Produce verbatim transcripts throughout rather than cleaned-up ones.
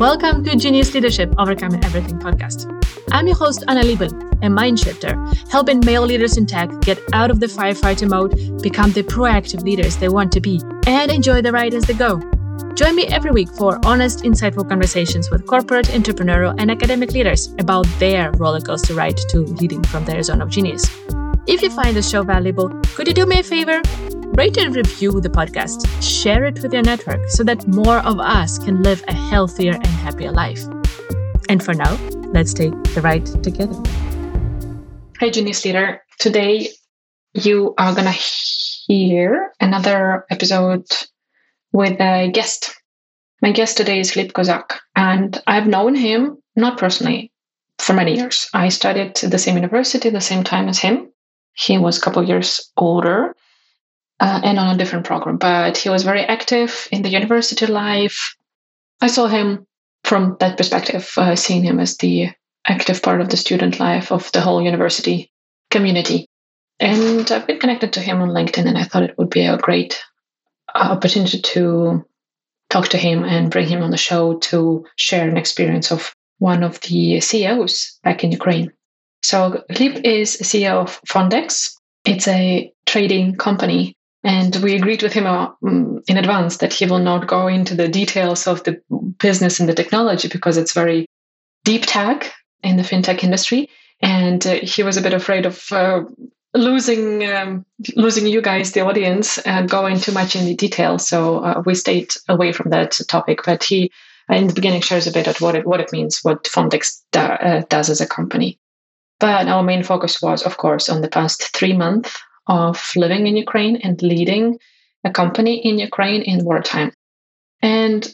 Welcome to Genius Leadership Overcoming Everything podcast. I'm your host, Anna Liebel, a mind shifter, helping male leaders in tech get out of the firefighter mode, become the proactive leaders they want to be, and enjoy the ride as they go. Join me every week for honest, insightful conversations with corporate, entrepreneurial, and academic leaders about their rollercoaster ride to leading from their zone of genius. If you find the show valuable, could you do me a favor? Rate and review the podcast. Share it with your network so that more of us can live a healthier and happier life. And for now, let's take the ride together. Hi, Genius Leader. Today, you are going to hear another episode with a guest. My guest today is Filip Kozak, and I've known him, not personally, for many years. I studied at the same university, the same time as him. He was a couple of years older uh, and on a different program, but he was very active in the university life. I saw him from that perspective, uh, seeing him as the active part of the student life of the whole university community. And I've been connected to him on LinkedIn, and I thought it would be a great opportunity to talk to him and bring him on the show to share an experience of one of the C E Os back in Ukraine. So Hlib is C E O of Fondex. It's a trading company, and we agreed with him in advance that he will not go into the details of the business and the technology because it's very deep tech in the fintech industry, and uh, he was a bit afraid of uh, losing um, losing you guys, the audience, and going too much in the detail. So uh, we stayed away from that topic. But he, in the beginning, shares a bit of what it what it means, what Fondex do, uh, does as a company. But our main focus was, of course, on the past three months of living in Ukraine and leading a company in Ukraine in wartime. And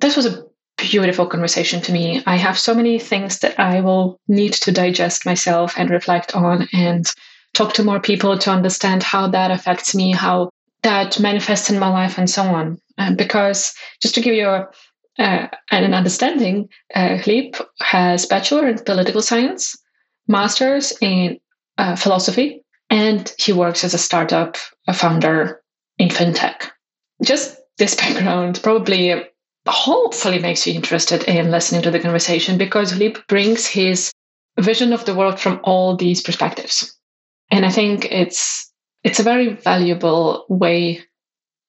this was a beautiful conversation to me. I have so many things that I will need to digest myself and reflect on and talk to more people to understand how that affects me, how that manifests in my life, and so on. Uh, because just to give you a, uh, an understanding, uh, Hlib has bachelor in political science, master's in uh, philosophy, and he works as a startup a founder in fintech. Just this background probably, uh, hopefully, makes you interested in listening to the conversation, because Hlib brings his vision of the world from all these perspectives. And I think it's it's a very valuable way,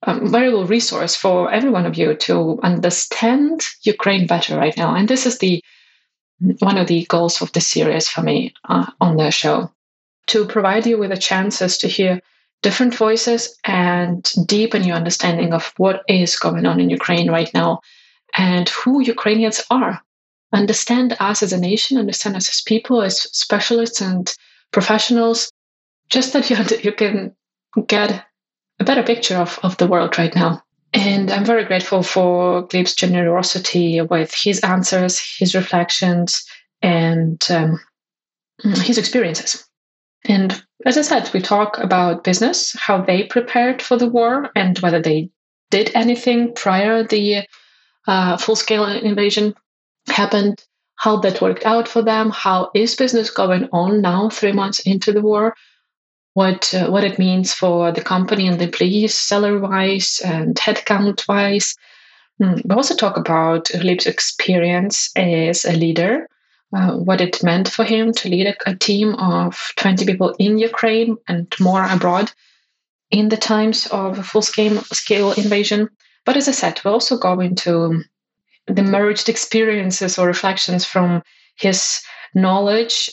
um, valuable resource for every one of you to understand Ukraine better right now. And this is the one of the goals of the series for me uh, on the show, to provide you with a chances to hear different voices and deepen your understanding of what is going on in Ukraine right now and who Ukrainians are. Understand us as a nation, understand us as people, as specialists and professionals, just that you you can get a better picture of, of the world right now. And I'm very grateful for Hlib's generosity with his answers, his reflections, and um, his experiences. And as I said, we talk about business, how they prepared for the war, and whether they did anything prior the uh, full-scale invasion happened, how that worked out for them, how is business going on now, three months into the war, what uh, what it means for the company and the employees, salary-wise and headcount-wise. Mm. We also talk about Hlib's experience as a leader, uh, what it meant for him to lead a, a team of twenty people in Ukraine and more abroad in the times of a full-scale scale invasion. But as I said, we also go into the merged experiences or reflections from his knowledge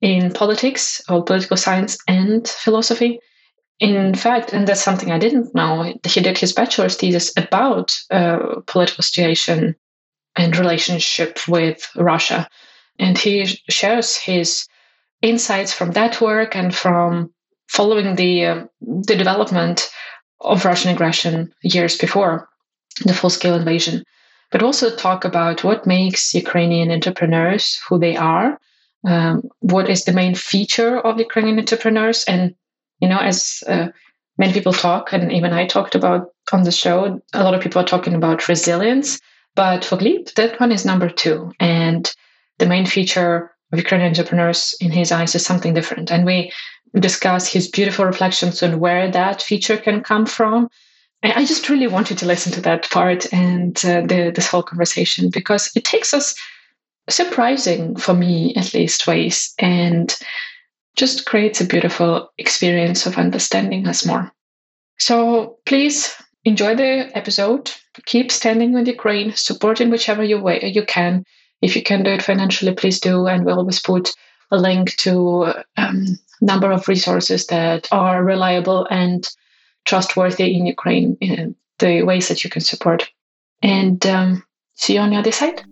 in politics or political science and philosophy. In fact, and that's something I didn't know, he did his bachelor's thesis about uh, political situation and relationship with Russia. And he shares his insights from that work and from following the uh, the development of Russian aggression years before the full-scale invasion. But also talk about what makes Ukrainian entrepreneurs who they are, um, what is the main feature of Ukrainian entrepreneurs. And, you know, as uh, many people talk, and even I talked about on the show, a lot of people are talking about resilience. But for Hlib, that one is number two. And the main feature of Ukrainian entrepreneurs in his eyes is something different. And we discuss his beautiful reflections on where that feature can come from, I just really want you to listen to that part and uh, the, this whole conversation, because it takes us surprising, for me at least, ways, and just creates a beautiful experience of understanding us more. So please enjoy the episode. Keep standing with Ukraine, support in whichever you way you can. If you can do it financially, please do. And we'll always put a link to um, number of resources that are reliable and trustworthy in Ukraine, in the ways that you can support. And um, see you on the other side.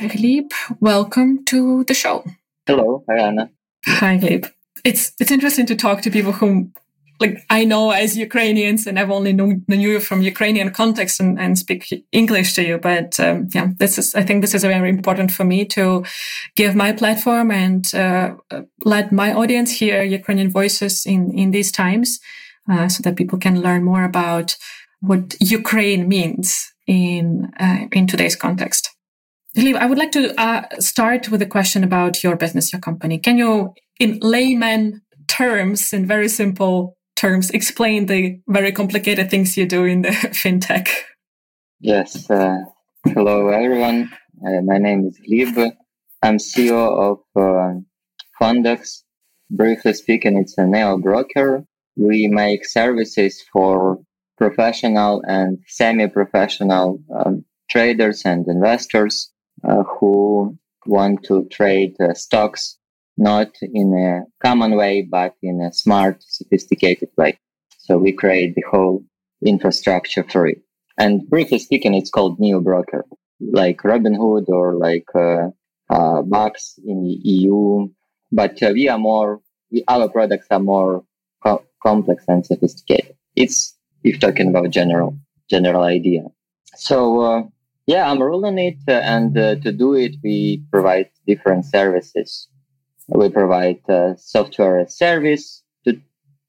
Hlib, welcome to the show. Hello, hi Anna. Hi Hlib. It's it's interesting to talk to people whom, like, I know as Ukrainians, and I've only knew, knew you from Ukrainian context and, and speak English to you. But um, yeah, this is I think this is very important for me to give my platform and uh, let my audience hear Ukrainian voices in in these times, uh, so that people can learn more about what Ukraine means in uh, in today's context. Hlib, I would like to uh, start with a question about your business, your company. Can you, in layman terms, in very simple terms, explain the very complicated things you do in the fintech? Yes. Uh, hello, everyone. Uh, my name is Hlib. I'm C E O of uh, Fondex. Briefly speaking, it's a neo broker. We make services for professional and semi-professional um, traders and investors. Uh, who want to trade uh, stocks, not in a common way, but in a smart, sophisticated way. So we create the whole infrastructure for it. And briefly speaking, it's called neo broker, like Robinhood or like uh, uh, Bux in the E U. But uh, we are more, we, our products are more co- complex and sophisticated. It's, if talking about general, general idea. So, uh, Yeah, I'm ruling it, uh, and uh, to do it, we provide different services. We provide uh, software as service to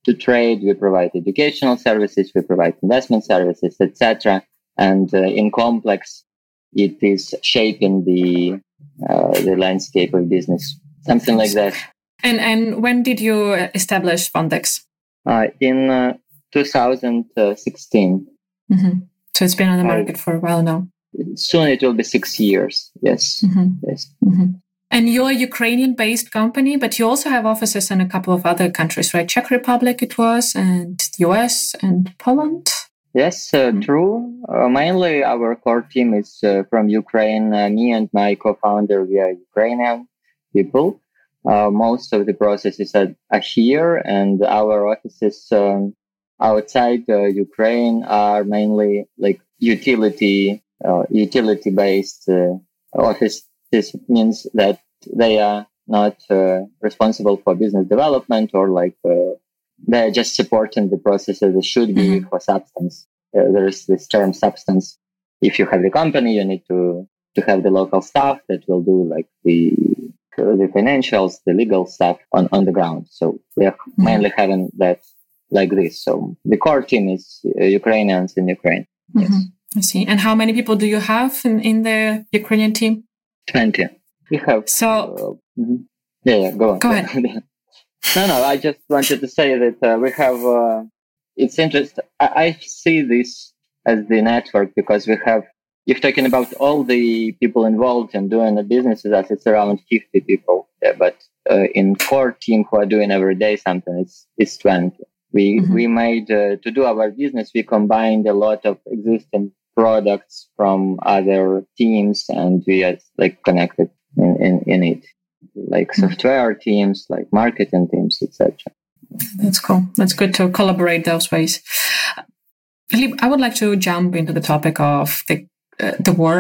to trade. We provide educational services. We provide investment services, et cetera. And uh, in complex, it is shaping the uh, the landscape of business, something like that. And and when did you establish Fondex? Uh, in uh, twenty sixteen. Mm-hmm. So it's been on the market uh, for a while now. Soon it will be six years. Yes. Mm-hmm. Yes. Mm-hmm. And you're a Ukrainian-based company, but you also have offices in a couple of other countries, right? Czech Republic it was, and U S and Poland. Yes, uh, mm-hmm. True. Uh, mainly our core team is uh, from Ukraine. Uh, me and my co-founder, we are Ukrainian people. Uh, most of the processes are, are here, and our offices um, outside uh, Ukraine are mainly like utility Uh, utility-based uh, offices. This means that they are not uh, responsible for business development, or like uh, they're just supporting the processes that should be mm-hmm. for substance. Uh, there is this term substance. If you have the company, you need to, to have the local staff that will do like the the financials, the legal stuff on, on the ground. So we are mm-hmm. mainly having that like this. So the core team is uh, Ukrainians in Ukraine. Mm-hmm. Yes. I see. And how many people do you have in, in the Ukrainian team? twenty. We have. So, uh, mm-hmm. yeah, yeah, go on. Go ahead. no, no, I just wanted to say that uh, we have, uh, it's interesting. I, I see this as the network, because we have, if talking about all the people involved in doing the business with us, it's around fifty people. Yeah, but uh, in core team who are doing every day something, it's, it's twenty. We, mm-hmm. we made, uh, to do our business, we combined a lot of existing products from other teams, and we are like connected in, in, in it, like mm-hmm. software teams, like marketing teams, et cetera. That's cool. That's good to collaborate those ways. Hlib, I would like to jump into the topic of the uh, the war,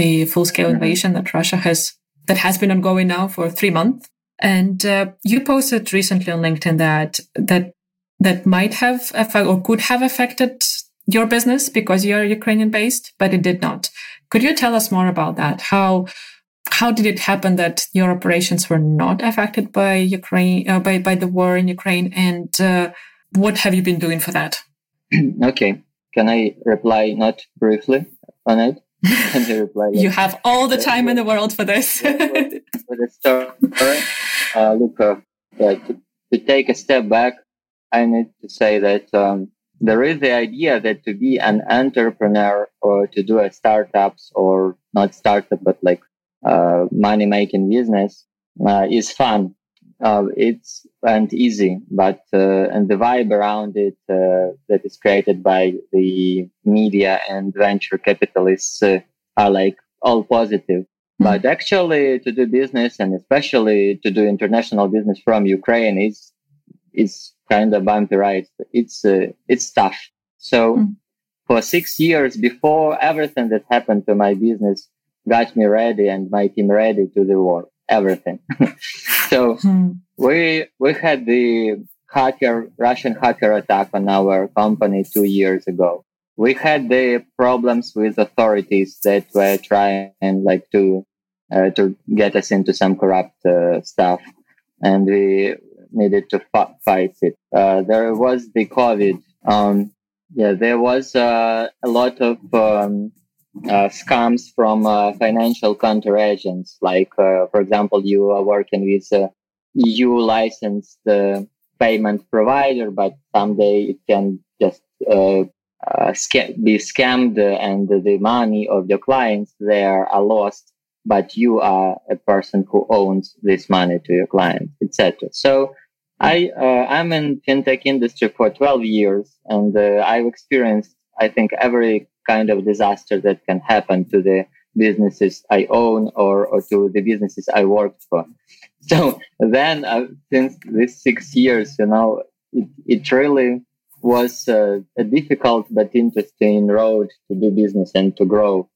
the full-scale mm-hmm. invasion that Russia has that has been ongoing now for three months. And uh, you posted recently on LinkedIn that that that might have affected or could have affected your business because you're Ukrainian based, but it did not. Could you tell us more about that? How how did it happen that your operations were not affected by Ukraine uh, by by the war in Ukraine, and uh, what have you been doing for that? Okay, can I reply not briefly on it? Can I reply? Yes. You have all the time in the world for this. With a story, uh, look, uh, uh, to, to take a step back. I need to say that um, there is the idea that to be an entrepreneur or to do a startups or not startup, but like uh, money making business uh, is fun. Uh, it's and easy, but uh, and the vibe around it uh, that is created by the media and venture capitalists uh, are like all positive. But actually, to do business and especially to do international business from Ukraine is is kind of bumpy ride. It's uh, it's tough. So mm. for six years before, everything that happened to my business got me ready and my team ready to the war. Everything. So mm. we we had the hacker Russian hacker attack on our company two years ago. We had the problems with authorities that were trying like to. Uh, to get us into some corrupt uh, stuff, and we needed to f- fight it. Uh, there was the COVID. Um, yeah, there was uh, a lot of um, uh, scams from uh, financial counteragents. Like, uh, for example, you are working with a E U licensed uh, payment provider, but someday it can just uh, uh, sca- be scammed, and the money of your clients there are lost. But you are a person who owns this money to your client, et cetera. So I, uh, I'm in fintech industry for twelve years, and uh, I've experienced, I think, every kind of disaster that can happen to the businesses I own or, or to the businesses I worked for. So then, uh, since these six years, you know, it, it really was uh, a difficult but interesting road to do business and to grow.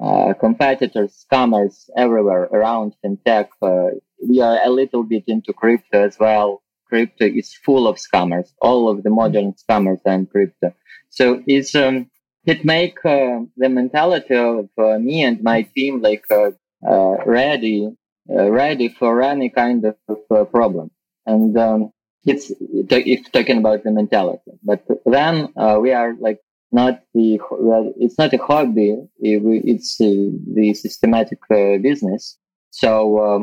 Uh, competitors, scammers everywhere around fintech. Uh, we are a little bit into crypto as well. Crypto is full of scammers. All of the modern scammers are in crypto. So it's, um, it make uh, the mentality of uh, me and my team like uh, uh, ready, uh, ready for any kind of uh, problem. And um, it's, it's talking about the mentality. But then uh, we are like, Not the well, it's not a hobby. It's uh, the systematic uh, business. So um,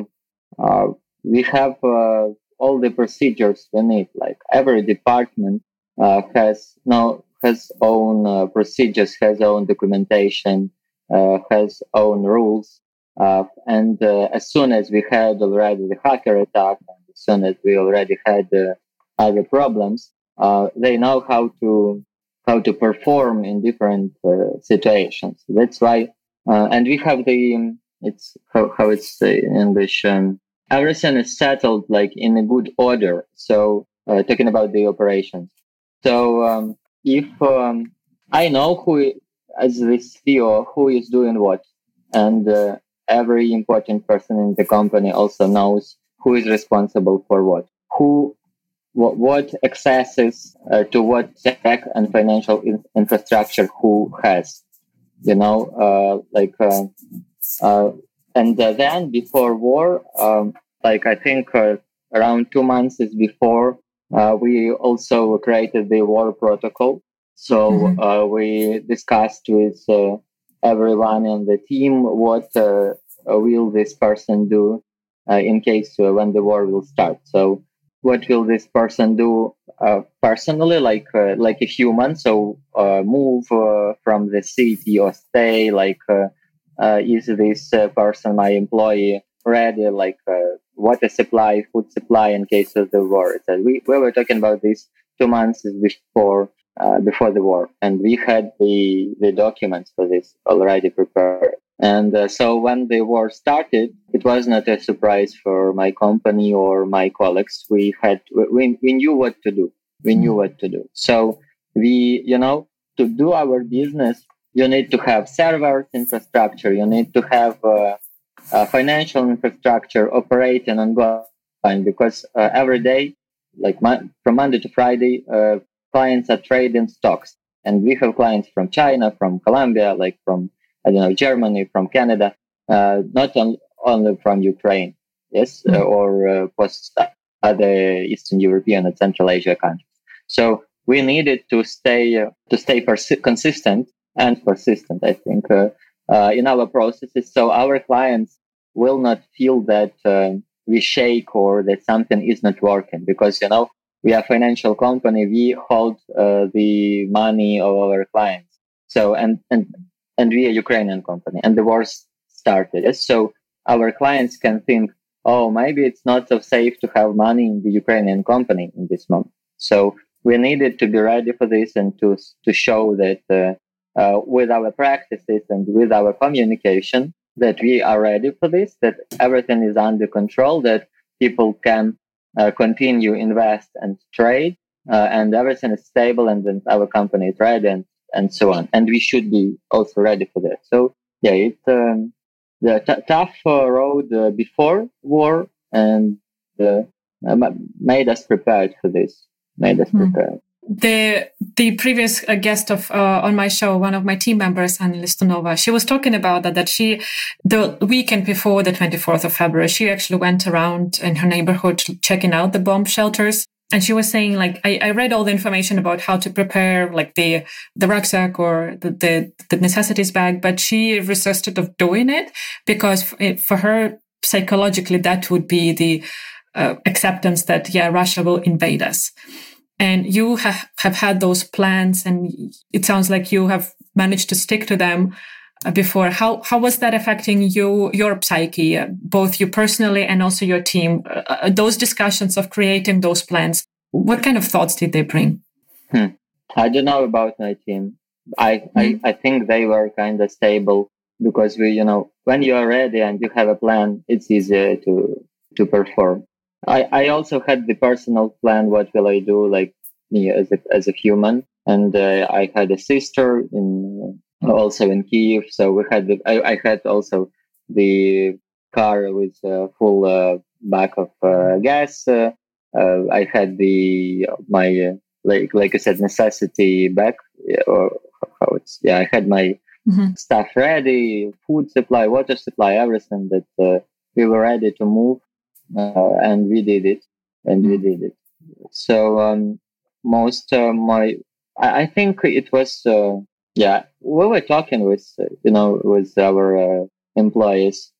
uh, we have uh, all the procedures we need. Like every department uh, has no has own uh, procedures, has own documentation, uh, has own rules. Uh, and uh, as soon as we had already the hacker attack, and as soon as we already had uh, other problems, uh, they know how to. how to perform in different uh, situations. That's why, uh, and we have the, it's how, how it's uh, in English, um, everything is settled like in a good order. So uh, talking about the operations. So um, if um, I know who, as the C E O, who is doing what, and uh, every important person in the company also knows who is responsible for what, who What, what accesses uh, to what tech and financial in- infrastructure who has, you know, uh, like, uh, uh, and uh, then before war, um, like I think uh, around two months before, uh, we also created the war protocol. So mm-hmm. uh, we discussed with uh, everyone on the team what uh, will this person do uh, in case uh, when the war will start. So. What will this person do uh, personally, like uh, like a human? So uh, move uh, from the city or stay. Like, uh, uh, is this uh, person, my employee, ready? Like, uh, water supply, food supply in case of the war. So we we were talking about this two months before uh, before the war, and we had the the documents for this already prepared. And uh, so when the war started, it was not a surprise for my company or my colleagues. We had, we, we knew what to do. We knew what to do. So we, you know, to do our business, you need to have servers, infrastructure. You need to have uh, uh, financial infrastructure operating and going, because uh, every day, like mon- from Monday to Friday, uh, clients are trading stocks. And we have clients from China, from Colombia, like from I don't know, Germany, from Canada, uh, not on, only from Ukraine, yes, mm-hmm. uh, or uh, post other Eastern European and Central Asia countries. So we needed to stay uh, to stay persi- consistent and persistent, I think, uh, uh, in our processes. So our clients will not feel that uh, we shake or that something is not working, because, you know, We are a financial company. We hold uh, the money of our clients. So, and, and, and we are a Ukrainian company, and the war started. So our clients can think, oh, maybe it's not so safe to have money in the Ukrainian company in this month. So we needed to be ready for this and to, to show that uh, uh, with our practices and with our communication that we are ready for this, that everything is under control, that people can uh, continue, invest and trade, uh, and everything is stable, and then our company is ready, and, and so on. And we should be also ready for that. So, yeah, it's um, the t- tough uh, road uh, before war, and uh, made us prepared for this, made us mm. prepared. The the previous guest of uh, on my show, one of my team members, Anna Liebel, she was talking about that, that she, the weekend before the twenty-fourth of February, she actually went around in her neighborhood checking out the bomb shelters. And she was saying, like, I, I read all the information about how to prepare, like, the the rucksack or the, the, the necessities bag, but she resisted of doing it because for her, psychologically, that would be the uh, acceptance that, yeah, Russia will invade us. And you ha- have had those plans, and it sounds like you have managed to stick to them before. How how was that affecting you, your psyche, both you personally and also your team? Uh, those discussions of creating those plans, what kind of thoughts did they bring? Hmm. I don't know about my team. I, mm-hmm. I, I think they were kind of stable because we, you know, when you are ready and you have a plan, it's easier to to perform. I, I also had the personal plan. What will I do, like me as a as a human? And uh, I had a sister in uh, also in Kyiv, so we had the, I, I had also the car with a full uh, bag of uh, gas. Uh, uh, I had the my uh, like like I said necessity bag, or how it's yeah. I had my mm-hmm. stuff ready, food supply, water supply, everything that uh, we were ready to move. Uh, and we did it, and we did it. So um, most uh, my, I, I think it was, uh, yeah, we were talking with, uh, you know, with our uh, employees,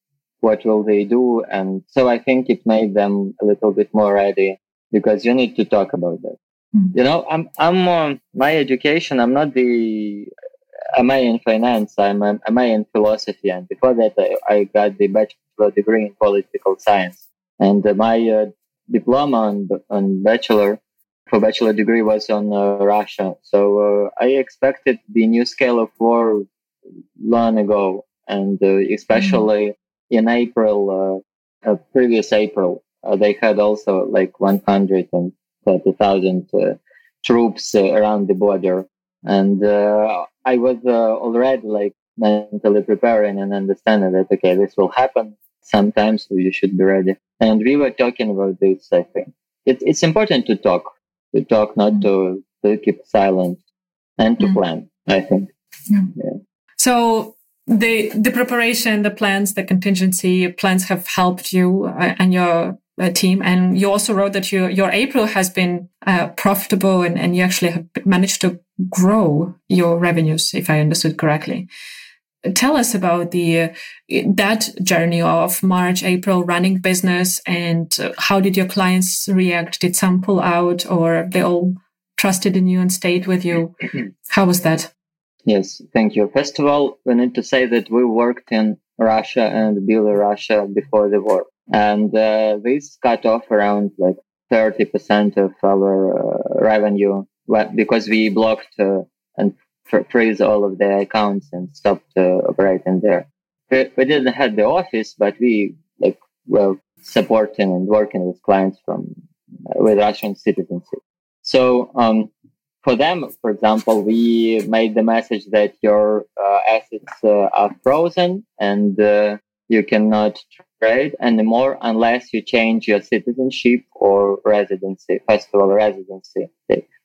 what will they do? And so I think it made them a little bit more ready because you need to talk about that. Mm-hmm. You know, I'm, I'm, uh, my education, I'm not the, am I in finance? I'm, am I in philosophy? And before that, I, I got the bachelor degree in political science. And uh, my uh, diploma on, on bachelor, for bachelor degree was on uh, Russia. So uh, I expected the new scale of war long ago, and uh, especially mm-hmm. in April, uh, uh, previous April, uh, they had also like one hundred thirty thousand uh, troops uh, around the border. And uh, I was uh, already like mentally preparing and understanding that, okay, this will happen. Sometimes you should be ready. And we were talking about this, I think. It, it's important to talk, to talk, not to, to keep silent, and to mm. plan, I think. Yeah. Yeah. So the the preparation, the plans, the contingency plans have helped you and your team. And you also wrote that you, your April has been uh, profitable, and, and you actually have managed to grow your revenues, if I understood correctly. Tell us about the uh, that journey of March, April running business, and uh, how did your clients react? Did some pull out, or they all trusted in you and stayed with you? How was that? Yes, thank you. First of all, we need to say that we worked in Russia and Belarus before the war, and uh, this cut off around like thirty percent of our uh, revenue because we blocked uh, and freeze all of their accounts and stopped uh, operating there. We, we didn't have the office, but we like were supporting and working with clients from uh, with Russian citizenship. So um, for them, for example, we made the message that your uh, assets uh, are frozen and uh, you cannot trade anymore unless you change your citizenship or residency. First of all, residency.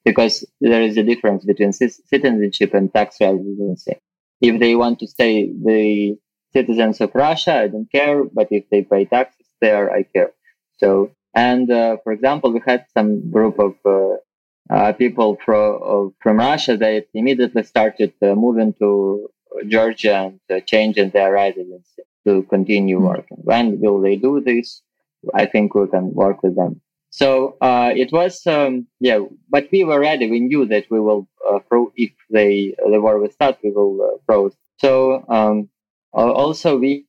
Because there is a difference between citizenship and tax residency. If they want to stay the citizens of Russia, I don't care. But if they pay taxes there, I care. So, and uh, for example, we had some group of uh, uh, people from from Russia that immediately started uh, moving to Georgia and uh, changing their residency to continue working. When will they do this? I think we can work with them. So uh, it was, um, yeah, but we were ready. We knew that we will, uh, pro- if they, the war will start, we will uh, pro. So um, also we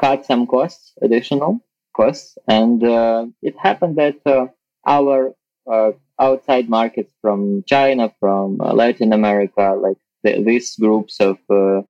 cut some costs, additional costs. And uh, it happened that uh, our uh, outside markets from China, from uh, Latin America, like the, these groups of uh,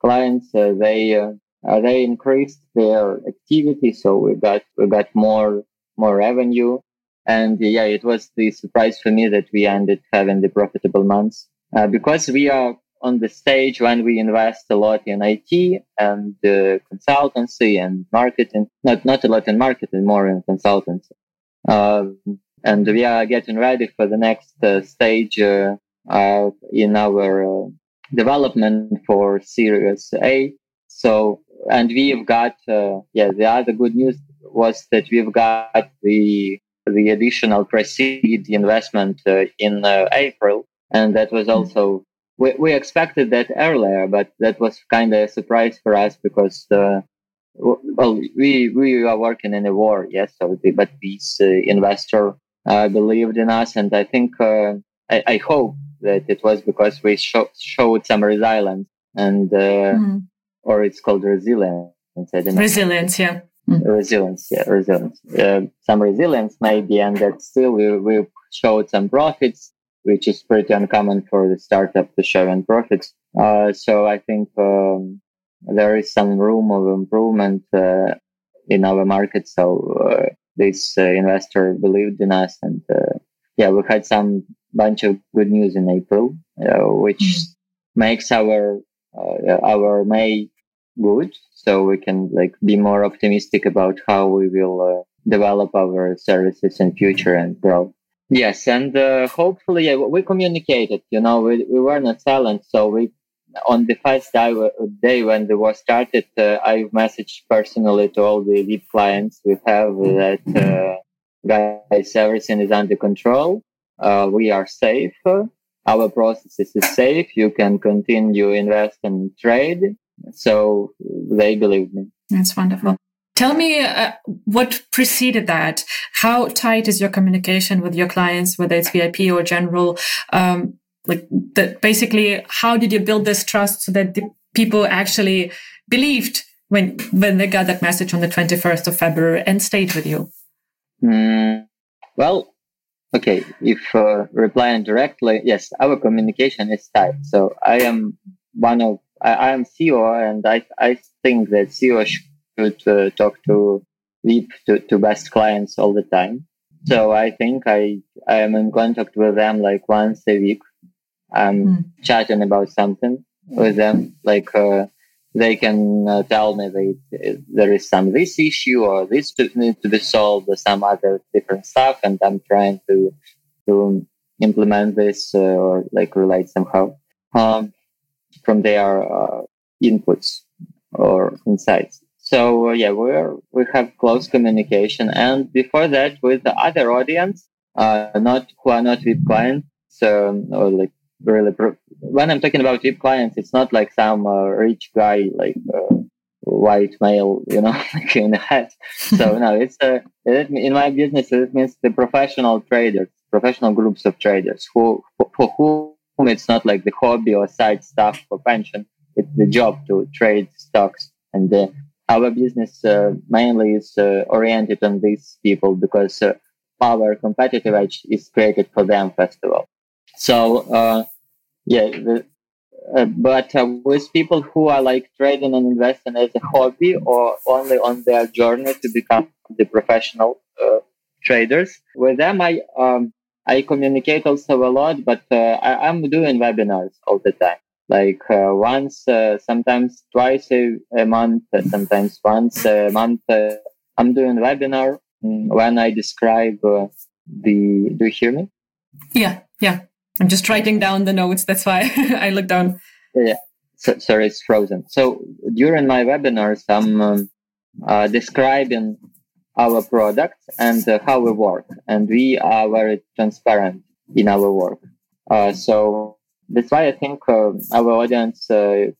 clients, uh, they uh, uh, they increased their activity. So we got we got more more revenue. And yeah, it was the surprise for me that we ended having the profitable months uh, because we are on the stage when we invest a lot in I T and uh, consultancy and marketing, not not a lot in marketing, more in consultancy. Uh, and we are getting ready for the next uh, stage uh, uh, in our uh, development for Series A. So, and we've got, uh, yeah, the other good news was that we've got the the additional pre-seed investment uh, in uh, April. And that was also, we, we expected that earlier, but that was kind of a surprise for us because, uh, well, we we are working in a war, yes, so the, but this uh, investor uh, believed in us. And I think, uh, I, I hope that it was because we show, showed some resilience and, uh, mm-hmm. or it's called resilience. Resilience, yeah. Resilience, yeah, resilience. Uh, some resilience maybe, and that still we, we showed some profits, which is pretty uncommon for the startup to show in profits. Uh, so I think um, there is some room of improvement uh, in our market. So uh, this uh, investor believed in us, and uh, yeah, we had some bunch of good news in April, uh, which mm-hmm. makes our uh, our May good. So we can like be more optimistic about how we will uh, develop our services in future and grow. Yes, and uh, hopefully yeah, we communicated. You know, we we were not silent. So we on the first day, day when the war started, uh, I messaged personally to all the Hlib clients we have that uh, guys, everything is under control. Uh, we are safe. Our processes is safe. You can continue invest and trade. So they believe me. That's wonderful. Tell me uh, what preceded that. How tight is your communication with your clients, whether it's V I P or general? Um, like the, basically, how did you build this trust so that the people actually believed when when they got that message on the twenty-first of February and stayed with you? Mm, well, okay. If uh, replying directly, yes, our communication is tight. So I am one of I am C E O, and I I think that C E O should uh, talk to Hlib to, to best clients all the time. So I think I, I am in contact with them like once a week. I'm mm. chatting about something with them. Like uh, they can uh, tell me that uh, there is some this issue or this to, needs to be solved or some other different stuff, and I'm trying to to implement this uh, or like relate somehow. Um, from their uh, inputs or insights. So uh, yeah, we are, we have close communication. And before that, with the other audience, uh, not who are not V I P clients, um, or like really, pro- when I'm talking about V I P clients, it's not like some uh, rich guy, like uh, white male, you know, like in a hat. So no, it's uh, it, in my business, it means the professional traders, professional groups of traders who for who. It's not like the hobby or side stuff for pension. It's the job to trade stocks. And uh, our business uh, mainly is uh, oriented on these people because uh, our competitive edge is created for them, first of all. So, uh, yeah, the, uh, but uh, with people who are like trading and investing as a hobby or only on their journey to become the professional uh, traders, with them, I... Um, I communicate also a lot, but uh, I, I'm doing webinars all the time. Like uh, once, uh, sometimes twice a, a month, uh, sometimes once a month. Uh, I'm doing webinar when I describe uh, the... Do you hear me? Yeah, yeah. I'm just writing down the notes. That's why I look down. Yeah, so, sorry, it's frozen. So during my webinars, I'm um, uh, describing our product and uh, how we work. And we are very transparent in our work. Uh, so that's why I think uh, our audience uh,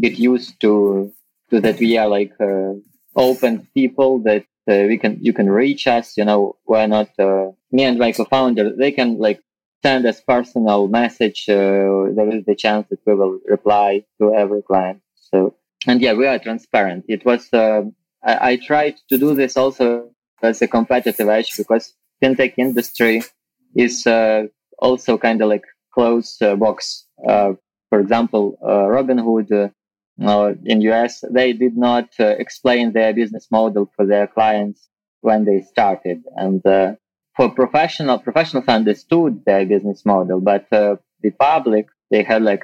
get used to, to that we are like uh, open people that uh, we can, you can reach us, you know, why not, uh, me and my co-founder, they can like send us personal message. Uh, there is the chance that we will reply to every client. So, and yeah, we are transparent. It was, uh, I, I tried to do this also as a competitive edge because fintech industry is, uh, also kind of like closed uh, box. Uh, for example, uh, Robinhood, uh, Uh, in U S, they did not uh, explain their business model for their clients when they started. And uh, for professional, professional understood their business model, but uh, the public, they had like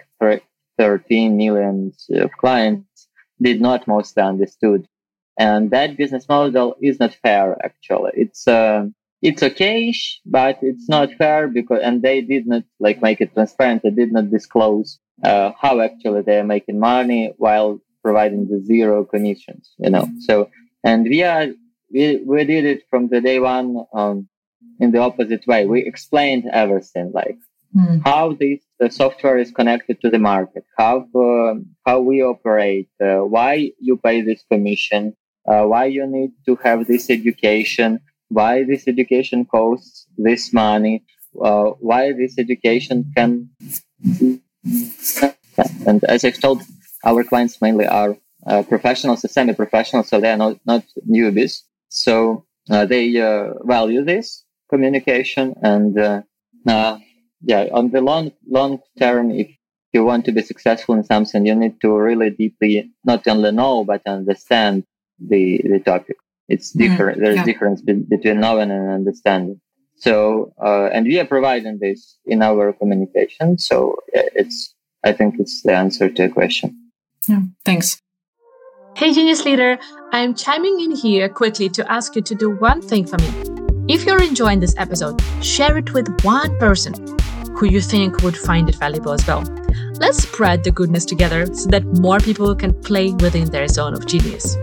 thirteen million of clients, did not mostly understood. And that business model is not fair, actually. It's uh, it's okay-ish, but it's not fair because, and they did not like make it transparent. They did not disclose Uh, how actually they're making money while providing the zero commissions, you know. So, and we are, we, we did it from the day one um, in the opposite way. We explained everything, like mm. how this the software is connected to the market, how uh, how we operate, uh, why you pay this commission, uh, why you need to have this education, why this education costs this money, uh, why this education can... And as I've told, our clients mainly are uh, professionals, semi-professionals, so they are not, not newbies. So uh, they uh, value this communication. And uh, uh, yeah, on the long long term, if you want to be successful in something, you need to really deeply not only know but understand the the topic. It's different. Mm, There's yeah. difference be- between knowing and understanding. So, uh, and we are providing this in our communication. So it's, I think it's the answer to your question. Yeah, thanks. Hey, Genius Leader, I'm chiming in here quickly to ask you to do one thing for me. If you're enjoying this episode, share it with one person who you think would find it valuable as well. Let's spread the goodness together so that more people can play within their zone of genius.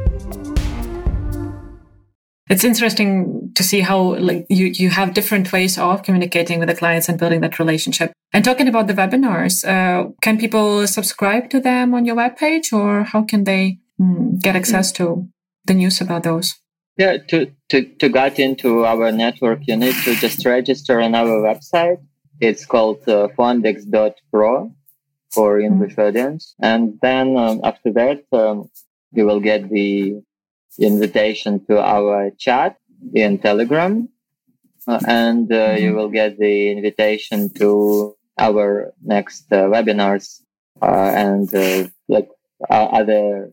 It's interesting to see how like you, you have different ways of communicating with the clients and building that relationship. And talking about the webinars, uh, can people subscribe to them on your webpage, or how can they mm, get access to the news about those? Yeah, to, to, to get into our network, you need to just register on our website. It's called uh, fondex dot pro for English mm. audience. And then um, after that, um, you will get the invitation to our chat in Telegram, uh, and uh, mm-hmm. you will get the invitation to our next uh, webinars uh, and uh, like uh, other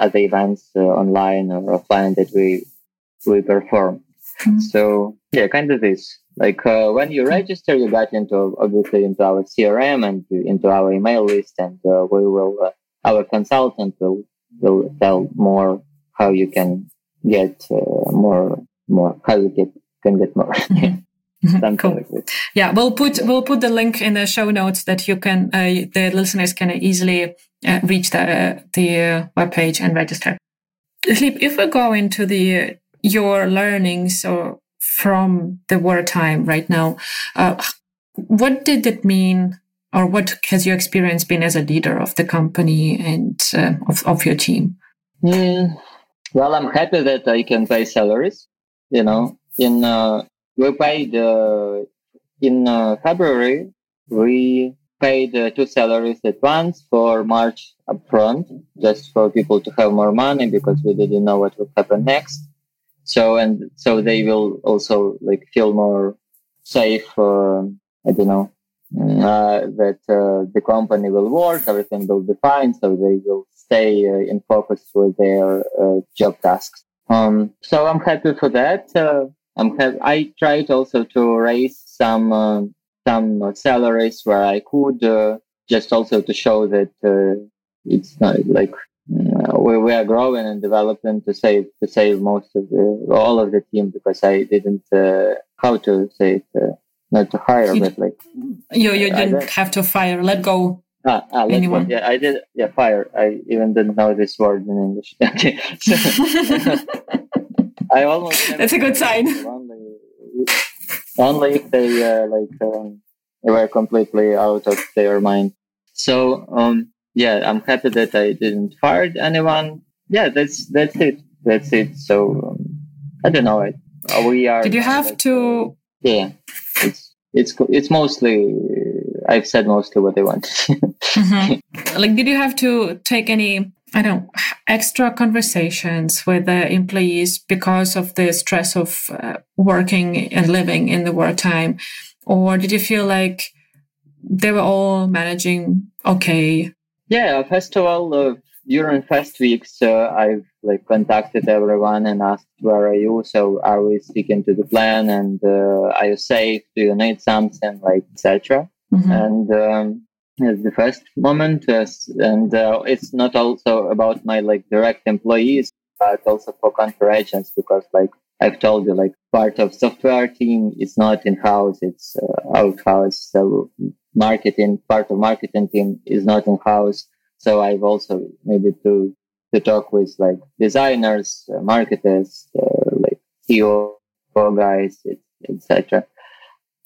other events uh, online or offline that we we perform. Mm-hmm. So yeah, kind of this. Like uh, when you register, you got into obviously into our C R M and into our email list, and uh, we will uh, our consultant will will tell more. How you can get uh, more, more? How you get can get more? Something cool. Like this. Yeah, we'll put we'll put the link in the show notes that you can uh, the listeners can easily uh, reach the uh, the uh, webpage and register. Hlib, if we go into the your learnings or from the wartime right now, uh, what did it mean, or what has your experience been as a leader of the company and uh, of of your team? Mm. Well, I'm happy that I can pay salaries, you know, in, uh, we paid, uh, in, uh, February, we paid uh, two salaries at once for March upfront, just for people to have more money because we didn't know what would happen next. So, and so they will also like feel more safe, uh, I don't know, uh, that, uh, the company will work, everything will be fine. So they will stay uh, in focus with their uh, job tasks. Um, so I'm happy for that. Uh, I'm ha- I tried also to raise some uh, some salaries where I could, uh, just also to show that uh, it's not like uh, we, we are growing and developing to save to save most of the all of the team because I didn't uh, how to say it uh, not to hire you but like you you uh, didn't have to fire let go. Ah, ah, anyone? Yeah, I did. Yeah, fire. I even didn't know this word in English. Okay, so, I almost. That's a good sign. Only, only if they uh, like um, they were completely out of their mind. So um, yeah, I'm happy that I didn't fire anyone. Yeah, that's that's it. That's it. So um, I don't know. We are. Did you have like, to? Yeah, it's it's it's mostly. I've said mostly what they want. Mm-hmm. Like, did you have to take any, I don't know, extra conversations with the employees because of the stress of uh, working and living in the wartime? Or did you feel like they were all managing okay? Yeah, first of all, uh, during first weeks, uh, I've like contacted everyone and asked, where are you? So are we sticking to the plan? And uh, are you safe? Do you need something? Like, et cetera. Mm-hmm. And um, it's the first moment, uh, and uh, it's not also about my like direct employees, but also for counter agents, because like I've told you, like part of software team, it's not in house, it's uh, out house. So marketing, part of marketing team is not in house. So I've also needed to to talk with like designers, uh, marketers, uh, like C E O guys, et cetera.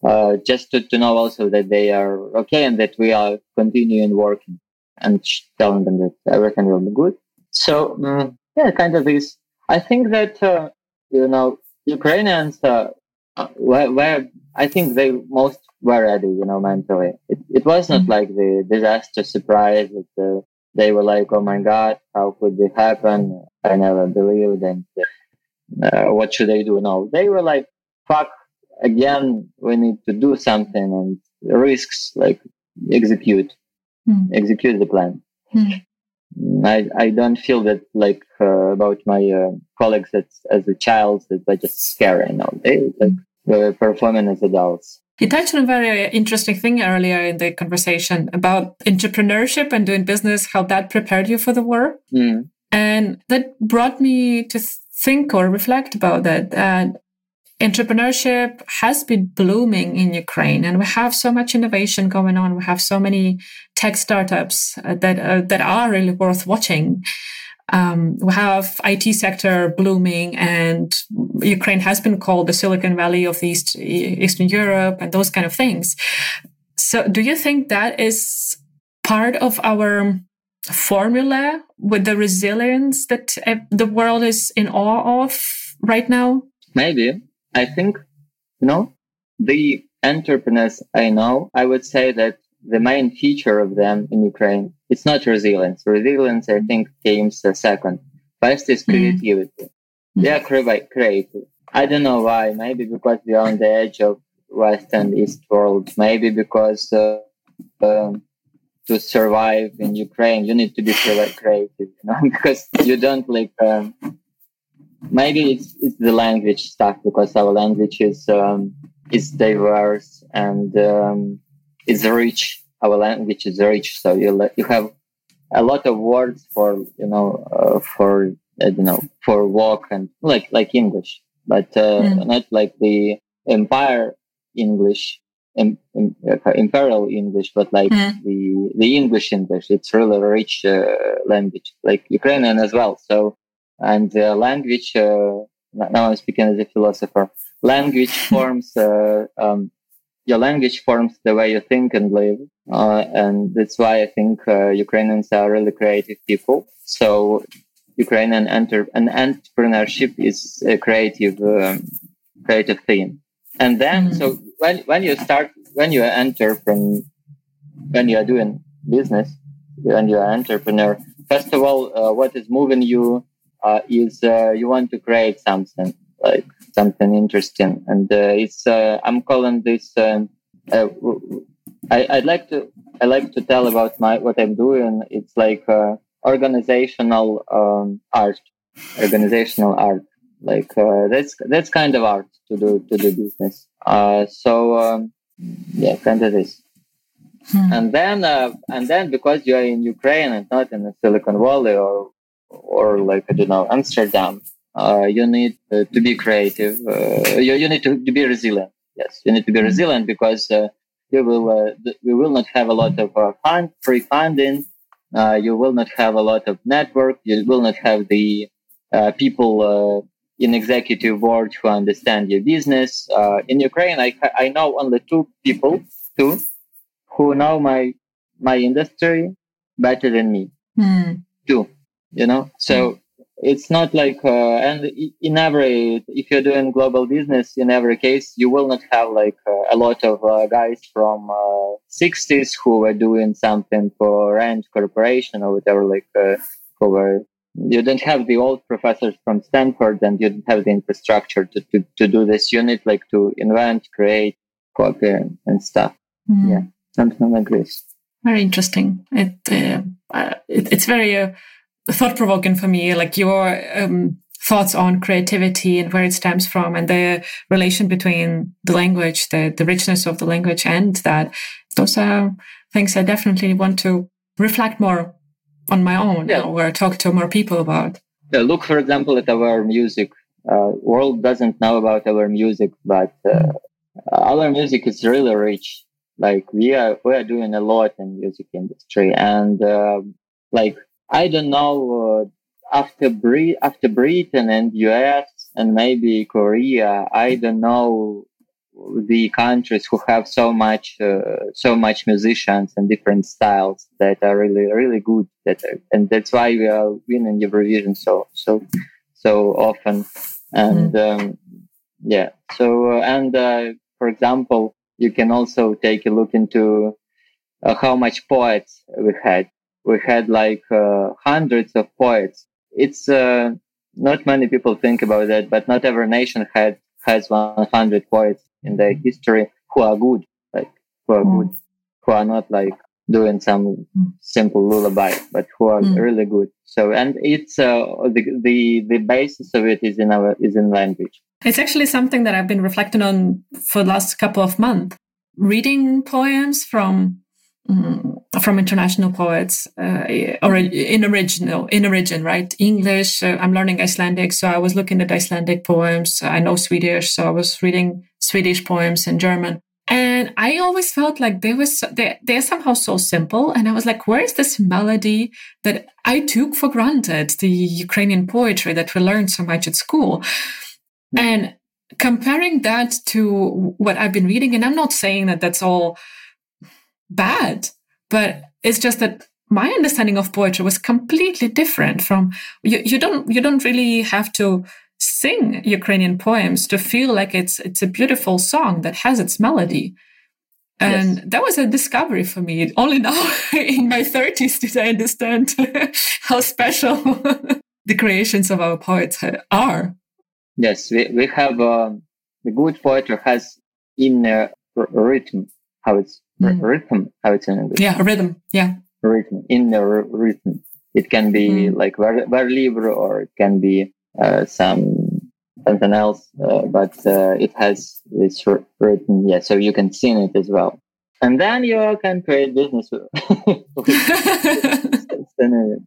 Uh, just to, to know also that they are okay and that we are continuing working and telling them that everything will be good. So, um, yeah, kind of this. I think that, uh, you know, Ukrainians, uh, were, were, I think they most were ready, you know, mentally. It, it was not mm-hmm. like the disaster surprise that uh, they were like, oh my God, how could this happen? I never believed. And uh, what should I do now? They were like, fuck. Again, we need to do something and risks, like execute, mm. execute the plan. Mm. I I don't feel that like uh, about my uh, colleagues that, as a child that they're just scary. No, they like were performing as adults. You touched on a very interesting thing earlier in the conversation about entrepreneurship and doing business, how that prepared you for the war. Mm. And that brought me to think or reflect about that. And entrepreneurship has been blooming in Ukraine, and we have so much innovation going on. We have so many tech startups uh, that uh, that are really worth watching. Um, we have I T sector blooming, and Ukraine has been called the Silicon Valley of the East, Eastern Europe and those kind of things. So do you think that is part of our formula with the resilience that uh, the world is in awe of right now? Maybe. I think, you know, the entrepreneurs I know, I would say that the main feature of them in Ukraine, it's not resilience. Resilience, I think, came second. First is creativity. Mm-hmm. They are creative. I don't know why. Maybe because we are on the edge of West and East world. Maybe because uh, um, to survive in Ukraine, you need to be creative, you know, because you don't like... Um, Maybe it's, it's the language stuff, because our language is um, is diverse and um, is rich. Our language is rich, so you le- you have a lot of words for you know uh, for I don't know for walk and like like English, but uh, yeah. not like the empire English, em, em, uh, imperial English, but like yeah. the the English English. It's really rich uh, language, like Ukrainian as well. So. And uh, language, uh, now I'm speaking as a philosopher, language forms, uh, um, your language forms the way you think and live. Uh, and that's why I think uh, Ukrainians are really creative people. So Ukrainian enter- and entrepreneurship is a creative, um, creative thing. And then, mm-hmm. so when, when you start, when you enter from, when you are doing business, when you are an entrepreneur, first of all, uh, what is moving you? Uh, is uh, you want to create something like something interesting, and uh, it's uh, I'm calling this. Um, uh, I I'd like to I like to tell about my what I'm doing. It's like uh, organizational um, art, organizational art. Like uh, that's that's kind of art to do to do business. Uh, so um, yeah, kind of this. Hmm. And then uh, and then because you are in Ukraine and not in the Silicon Valley or or like, I don't know, Amsterdam, uh, you need uh, to be creative. Uh, you, you need to, to be resilient. Yes, you need to be resilient because uh, you will uh, th- we will not have a lot of uh, fund, free funding. Uh, you will not have a lot of network. You will not have the uh, people uh, in executive board who understand your business. Uh, in Ukraine, I, I know only two people, two, who know my my industry better than me. Mm. Two. You know, so It's not like, uh, and in every, if you're doing global business, in every case, you will not have like uh, a lot of uh, guys from uh, sixties who were doing something for rent corporation or whatever, like, uh, who were, you don't have the old professors from Stanford, and you don't have the infrastructure to, to, to do this unit, like to invent, create, copy and stuff. Mm. Yeah, something like this. Very interesting. It, uh, it it's very... Uh, thought-provoking for me, like your um, thoughts on creativity and where it stems from, and the relation between the language, the, the richness of the language, and that. Those are things I definitely want to reflect more on my own, yeah. or talk to more people about. Yeah, look, for example, at our music. Uh, world doesn't know about our music, but uh, our music is really rich. Like we are, we are doing a lot in music industry, and uh, like. I don't know, uh, after Bre- after Britain and U S and maybe Korea, I don't know the countries who have so much, uh, so much musicians and different styles that are really, really good. That are, and that's why we are winning Eurovision so, so, so often. And, um, yeah. So, uh, and, uh, for example, you can also take a look into uh, how much poets we had. We had like uh, hundreds of poets. It's uh, not many people think about that, but not every nation had has one hundred poets in their history who are good, like who are mm. good, who are not like doing some simple lullaby, but who are mm. really good. So, and it's uh, the the the basis of it is in our is in language. It's actually something that I've been reflecting on for the last couple of months, reading poems from. Mm, from international poets uh, or in original in origin right English uh, I'm learning Icelandic, so I was looking at Icelandic poems. I know Swedish, so I was reading Swedish poems in German, and I always felt like they were so, they, they're somehow so simple, and I was like, where is this melody that I took for granted, the Ukrainian poetry that we learned so much at school? And comparing that to what I've been reading, and I'm not saying that that's all bad, but it's just that my understanding of poetry was completely different from you. You don't you don't really have to sing Ukrainian poems to feel like it's it's a beautiful song that has its melody. And yes. That was a discovery for me. Only now in my thirties did I understand how special the creations of our poets are. Yes, we we have um, the good poetry has inner r- rhythm. How it's Mm. rhythm, how it's in English. Yeah, rhythm, yeah. Rhythm, in the r- rhythm. It can be mm. like ver, ver libre, or it can be uh, some something else, uh, but uh, it has this r- rhythm, yeah, so you can sing it as well. And then you can create business. yeah.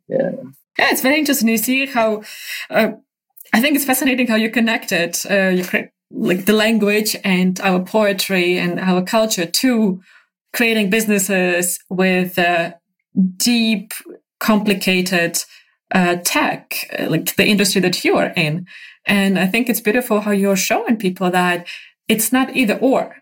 yeah, it's very interesting. You see how, uh, I think it's fascinating how you connect it, uh, you cre- like the language and our poetry and our culture to creating businesses with uh, deep, complicated uh, tech, like the industry that you are in. And I think it's beautiful how you're showing people that it's not either or.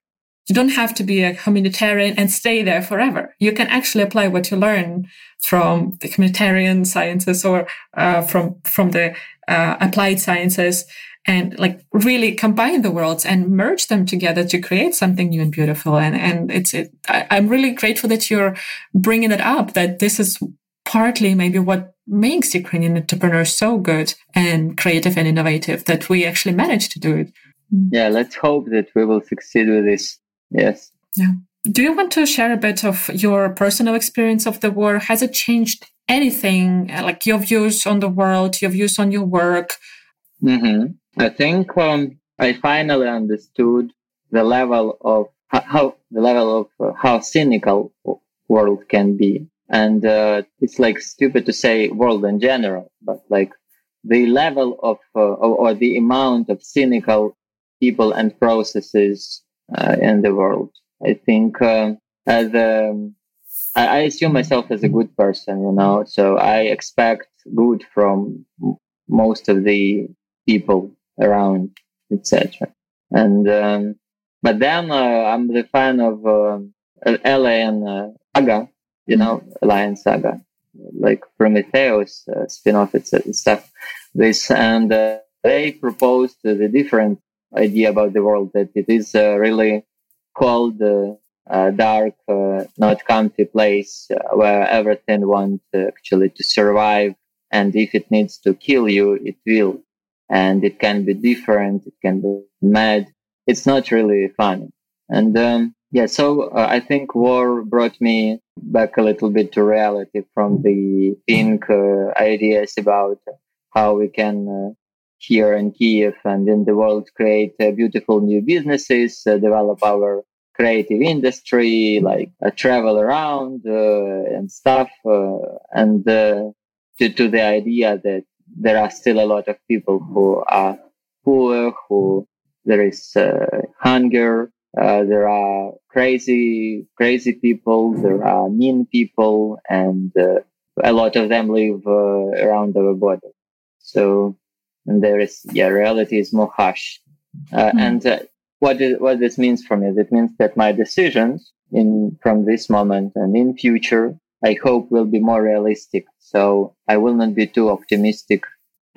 You don't have to be a humanitarian and stay there forever. You can actually apply what you learn from the humanitarian sciences or uh, from from the uh, applied sciences, and like really combine the worlds and merge them together to create something new and beautiful. And, and it's, it, I, I'm really grateful that you're bringing it up, that this is partly maybe what makes Ukrainian entrepreneurs so good and creative and innovative, that we actually manage to do it. Yeah. Let's hope that we will succeed with this. Yes. Yeah. Do you want to share a bit of your personal experience of the war? Has it changed anything, like your views on the world, your views on your work? Mm-hmm. I think um, I finally understood the level of how the level of how cynical world can be, and uh, it's like stupid to say world in general, but like the level of uh, or, or the amount of cynical people and processes uh, in the world. I think uh, as a, I assume myself as a good person, you know, so I expect good from most of the people around, et cetera. And um, but then uh, I'm the fan of uh, Alien uh, saga, you know, Alien saga, like Prometheus uh, spin-off and stuff. this, and uh, they proposed the different idea about the world, that it is uh, really cold, uh, uh, dark, uh, not comfy place uh, where everything wants uh, actually to survive, and if it needs to kill you, it will. And it can be different, it can be mad. It's not really fun. And um, yeah, so uh, I think war brought me back a little bit to reality from the think uh, ideas about how we can uh, here in Kyiv and in the world create uh, beautiful new businesses, uh, develop our creative industry, like uh, travel around uh, and stuff. Uh, and uh, to, to the idea that there are still a lot of people who are poor, who there is uh, hunger, uh, there are crazy, crazy people, there are mean people, and uh, a lot of them live uh, around our border. So and there is, yeah, reality is more harsh. Uh, mm-hmm. And uh, what is, what this means for me is it means that my decisions in from this moment and in future, I hope, will be more realistic. So I will not be too optimistic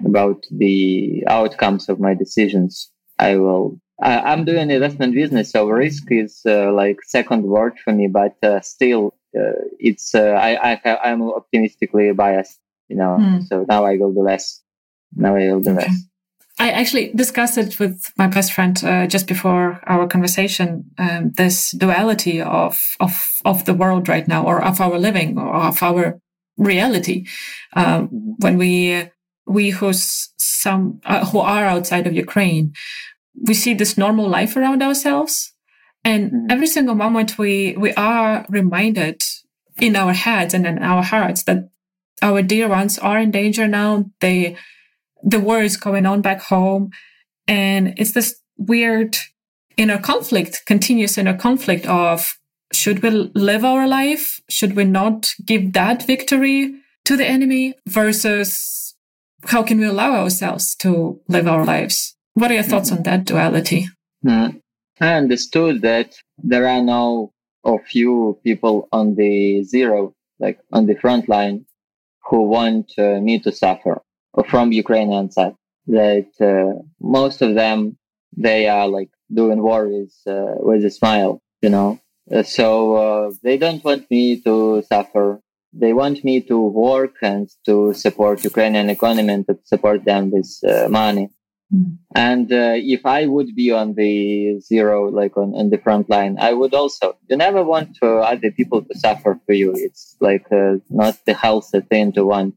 about the outcomes of my decisions. I will. I, I'm doing investment business, so risk is uh, like second word for me. But uh, still, uh, it's uh, I, I I'm optimistically biased, you know. Mm. So now I will do less. Now I will do okay. less. I actually discussed it with my best friend uh, just before our conversation. Um, this duality of of of the world right now, or of our living, or of our reality, uh, when we we who's some uh, who are outside of Ukraine, we see this normal life around ourselves, and mm-hmm. every single moment we we are reminded in our heads and in our hearts that our dear ones are in danger now. They, the war is going on back home, and it's this weird inner conflict, continuous inner conflict of. Should we live our life? Should we not give that victory to the enemy? Versus how can we allow ourselves to live our lives? What are your thoughts on that duality? Mm. I understood that there are no or few people on the zero, like on the front line, who want uh, me to suffer from Ukrainian side. That uh, most of them, they are like doing war with, uh, with a smile, you know. So uh, they don't want me to suffer. They want me to work and to support Ukrainian economy and to support them with uh, money. Mm. And uh, if I would be on the zero, like on, on the front line, I would also. You never want uh, other people to suffer for you. It's like uh, not the healthy thing to want.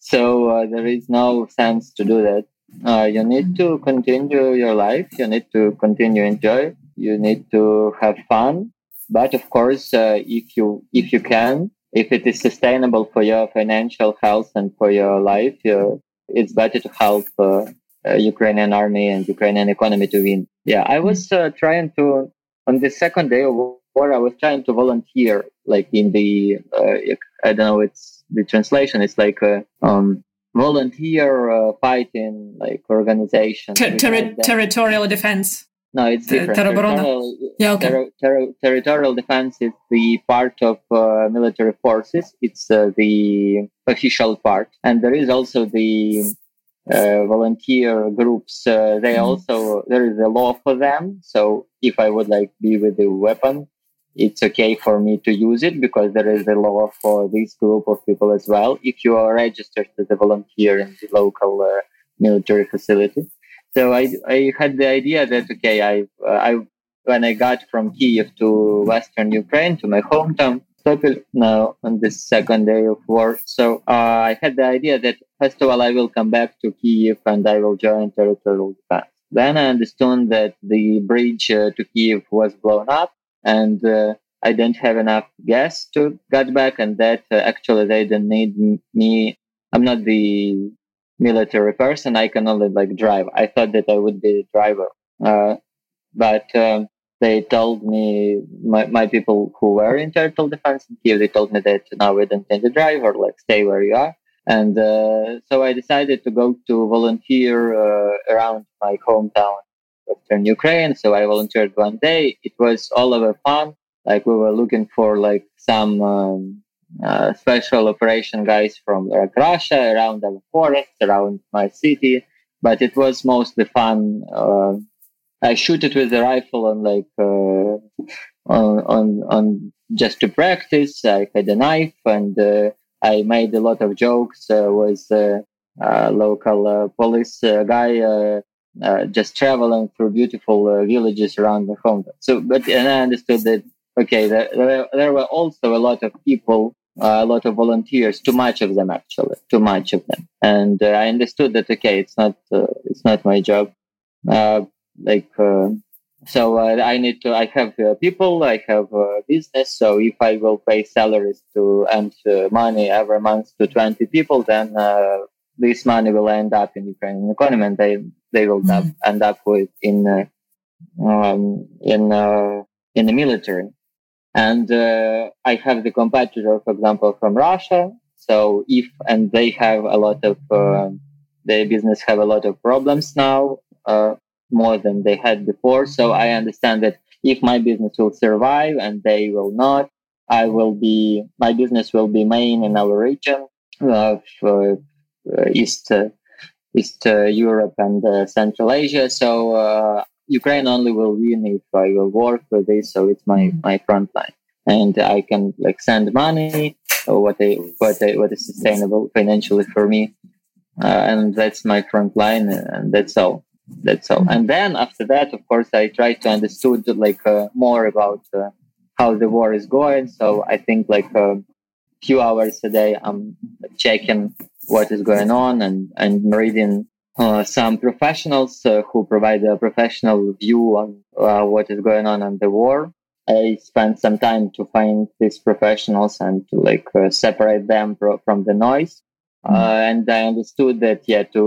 So uh, there is no sense to do that. Uh, you need to continue your life. You need to continue enjoy. You need to have fun, but of course, uh, if you if you can, if it is sustainable for your financial health and for your life, uh, it's better to help uh, uh, Ukrainian army and Ukrainian economy to win. Yeah, I was uh, trying to on the second day of war. I was trying to volunteer, like in the uh, I don't know, it's the translation. It's like uh, um. volunteer uh, fighting like organization. Ter- ter- territorial defense. No, it's different. Ter- territorial, yeah, okay. ter- ter- territorial defense is the part of uh, military forces. It's uh, the official part. And there is also the uh, volunteer groups. Uh, they mm-hmm. also, there is a law for them. So if I would like be with a weapon, it's okay for me to use it because there is a law for this group of people as well. If you are registered as a volunteer in the local uh, military facility. So I, I had the idea that, okay, I, uh, I, when I got from Kyiv to Western Ukraine, to my hometown, now on the second day of war. So uh, I had the idea that first of all, I will come back to Kyiv and I will join territorial defense. Then I understood that the bridge uh, to Kyiv was blown up. And uh, I don't have enough gas to get back, and that uh, actually they don't need me. I'm not the military person. I can only like drive. I thought that I would be a driver, uh, but um, they told me my, my people who were in territorial defense in Kyiv. They told me that now we don't need a driver. Like stay where you are. And uh, so I decided to go to volunteer uh, around my hometown. Western Ukraine. So I volunteered one day. It was all over fun. Like we were looking for like some um, uh, special operation guys from like, Russia around the forest, around my city. But it was mostly fun. Uh, I shoot it with a rifle on like uh, on, on on just to practice. I had a knife and uh, I made a lot of jokes uh, with uh, a local uh, police uh, guy. Uh, Uh, just traveling through beautiful uh, villages around the home. So, but and I understood that, okay, there, there, there were also a lot of people, uh, a lot of volunteers, too much of them actually, too much of them. And uh, I understood that, okay, it's not, uh, it's not my job. Uh, like, uh, so uh, I need to, I have uh, people, I have uh, business. So if I will pay salaries to and uh, money every month to twenty people, then uh, this money will end up in Ukrainian economy and they, they will mm-hmm. end up with in uh, um, in uh, in the military, and uh, I have the competitor, for example, from Russia. So if and they have a lot of uh, their business have a lot of problems now, uh, more than they had before. So I understand that if my business will survive and they will not, I will be my business will be main in our region of uh, East. Uh, East uh, Europe and uh, Central Asia. So uh, Ukraine only will win if I will work with this. So it's my, my front line, and I can like send money or what I, what I, what is sustainable financially for me, uh, and that's my front line, and that's all. That's all. And then after that, of course, I try to understood like uh, more about uh, how the war is going. So I think like a few hours a day I'm checking what is going on, and and reading uh, some professionals uh, who provide a professional view on uh, what is going on in the war. I spent some time to find these professionals and to like uh, separate them pro- from the noise. Uh, and I understood that yeah, to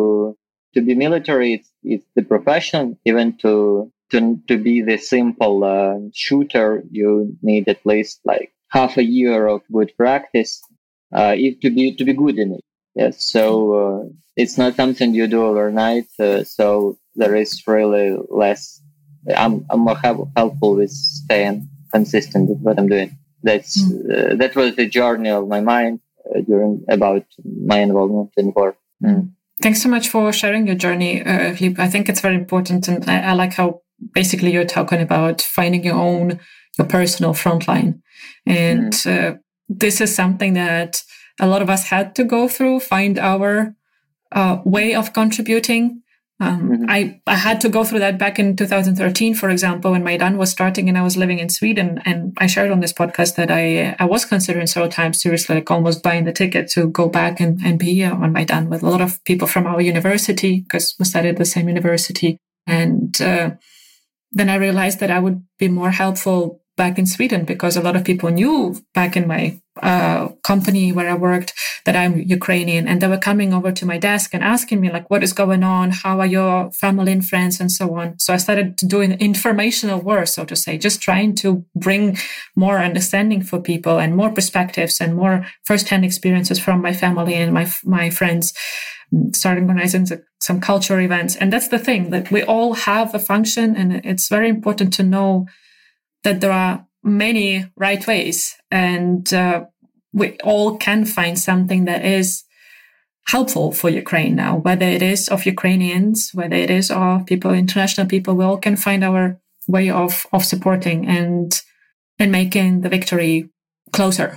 to be military, it's it's the profession. Even to to to be the simple uh, shooter, you need at least like half a year of good practice. Uh, if to be to be good in it. Yes, so uh, it's not something you do overnight. Uh, so there is really less. I'm I'm more helpful with staying consistent with what I'm doing. That's mm. uh, that was the journey of my mind uh, during about my involvement in war. Mm. Thanks so much for sharing your journey, uh, Hlib. I think it's very important, and I, I like how basically you're talking about finding your own, your personal frontline, and mm. uh, this is something that a lot of us had to go through, find our uh, way of contributing. Um, mm-hmm. I, I had to go through that back in two thousand thirteen, for example, when Maidan was starting and I was living in Sweden. And I shared on this podcast that I I was considering several times, seriously, like almost buying the ticket to go back and, and be on Maidan with a lot of people from our university, because we studied the same university. And uh, then I realized that I would be more helpful back in Sweden, because a lot of people knew back in my uh, company where I worked that I'm Ukrainian, and they were coming over to my desk and asking me like, what is going on? How are your family and friends and so on? So I started doing informational work, so to say, just trying to bring more understanding for people and more perspectives and more firsthand experiences from my family and my, my friends, starting organizing some cultural events. And that's the thing, that we all have a function, and it's very important to know that there are many right ways, and uh, we all can find something that is helpful for Ukraine now, whether it is of Ukrainians, whether it is of people, international people, we all can find our way of, of supporting and, and making the victory closer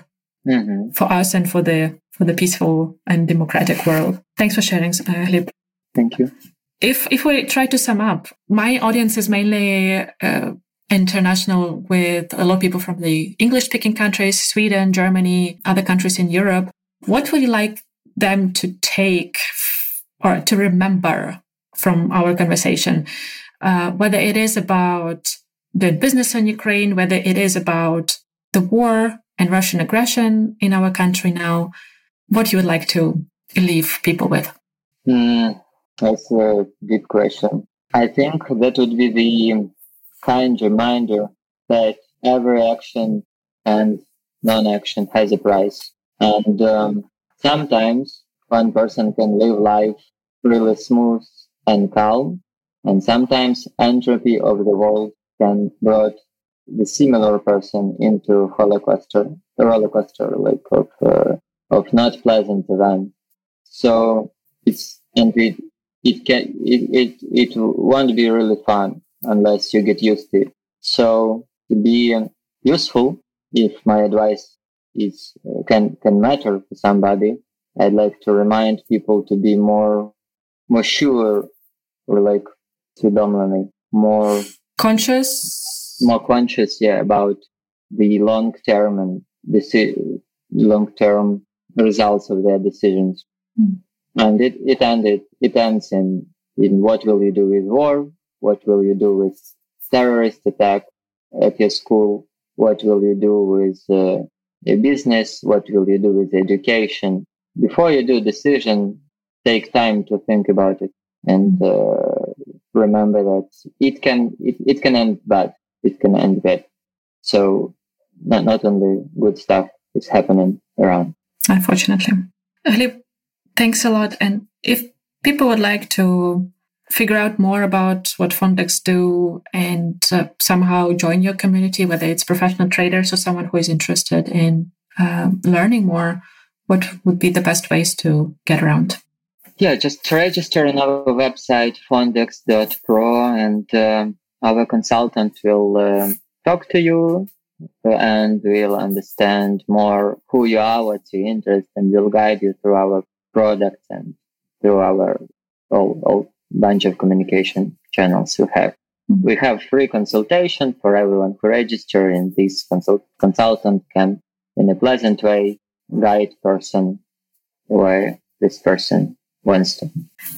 mm-hmm. for us and for the, for the peaceful and democratic world. Thanks for sharing, Hlib. Thank you. If, if we try to sum up, my audience is mainly, uh, international, with a lot of people from the English-speaking countries, Sweden, Germany, other countries in Europe. What would you like them to take or to remember from our conversation? Uh, whether it is about doing business in Ukraine, whether it is about the war and Russian aggression in our country now, what you would like to leave people with? Mm, that's a good question. I think that would be the kind reminder that every action and non-action has a price. And um, sometimes one person can live life really smooth and calm, and sometimes entropy of the world can brought the similar person into rollercoaster, the rollercoaster like of uh, of not pleasant event. So it's and it it can it, it it won't be really fun unless you get used to it. So to be useful, if my advice is can can matter to somebody, I'd like to remind people to be more more sure, or like predominantly more conscious, more conscious, yeah, about the long term and deci- long term results of their decisions. Mm. And it it ended it ends in in what will you do with war? What will you do with terrorist attack at your school? What will you do with uh, your business? What will you do with education? Before you do a decision, take time to think about it and uh, remember that it can it, it can end bad. It can end bad. So not, not only good stuff is happening around. Unfortunately. Hlib, thanks a lot. And if people would like to figure out more about what Fondex do and uh, somehow join your community, whether it's professional traders or someone who is interested in uh, learning more, what would be the best ways to get around? Yeah, just register on our website, fondex dot pro, and uh, our consultant will uh, talk to you and will understand more who you are, what's your interest, and will guide you through our products and through our all, all bunch of communication channels we have. Mm-hmm. We have free consultation for everyone who registers, and this consult- consultant can, in a pleasant way, guide person where this person wants to.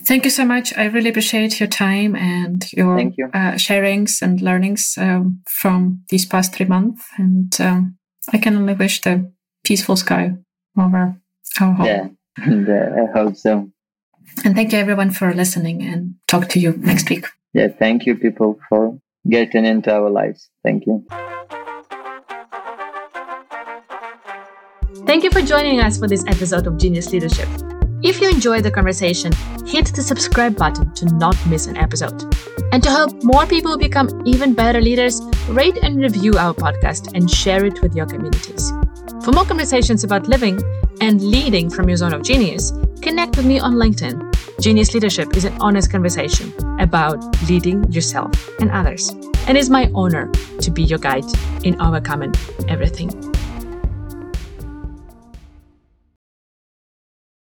Thank you so much. I really appreciate your time and your you. uh, sharings and learnings um, from these past three months. And um, I can only wish the peaceful sky over our home. Yeah, and, uh, I hope so. And thank you everyone for listening, and talk to you next week. Yeah, thank you people for getting into our lives. Thank you. Thank you for joining us for this episode of Genius Leadership. If you enjoyed the conversation, hit the subscribe button to not miss an episode. And to help more people become even better leaders, rate and review our podcast and share it with your communities. For more conversations about living and leading from your zone of genius, connect with me on LinkedIn. Genius Leadership is an honest conversation about leading yourself and others, and it's my honor to be your guide in overcoming everything.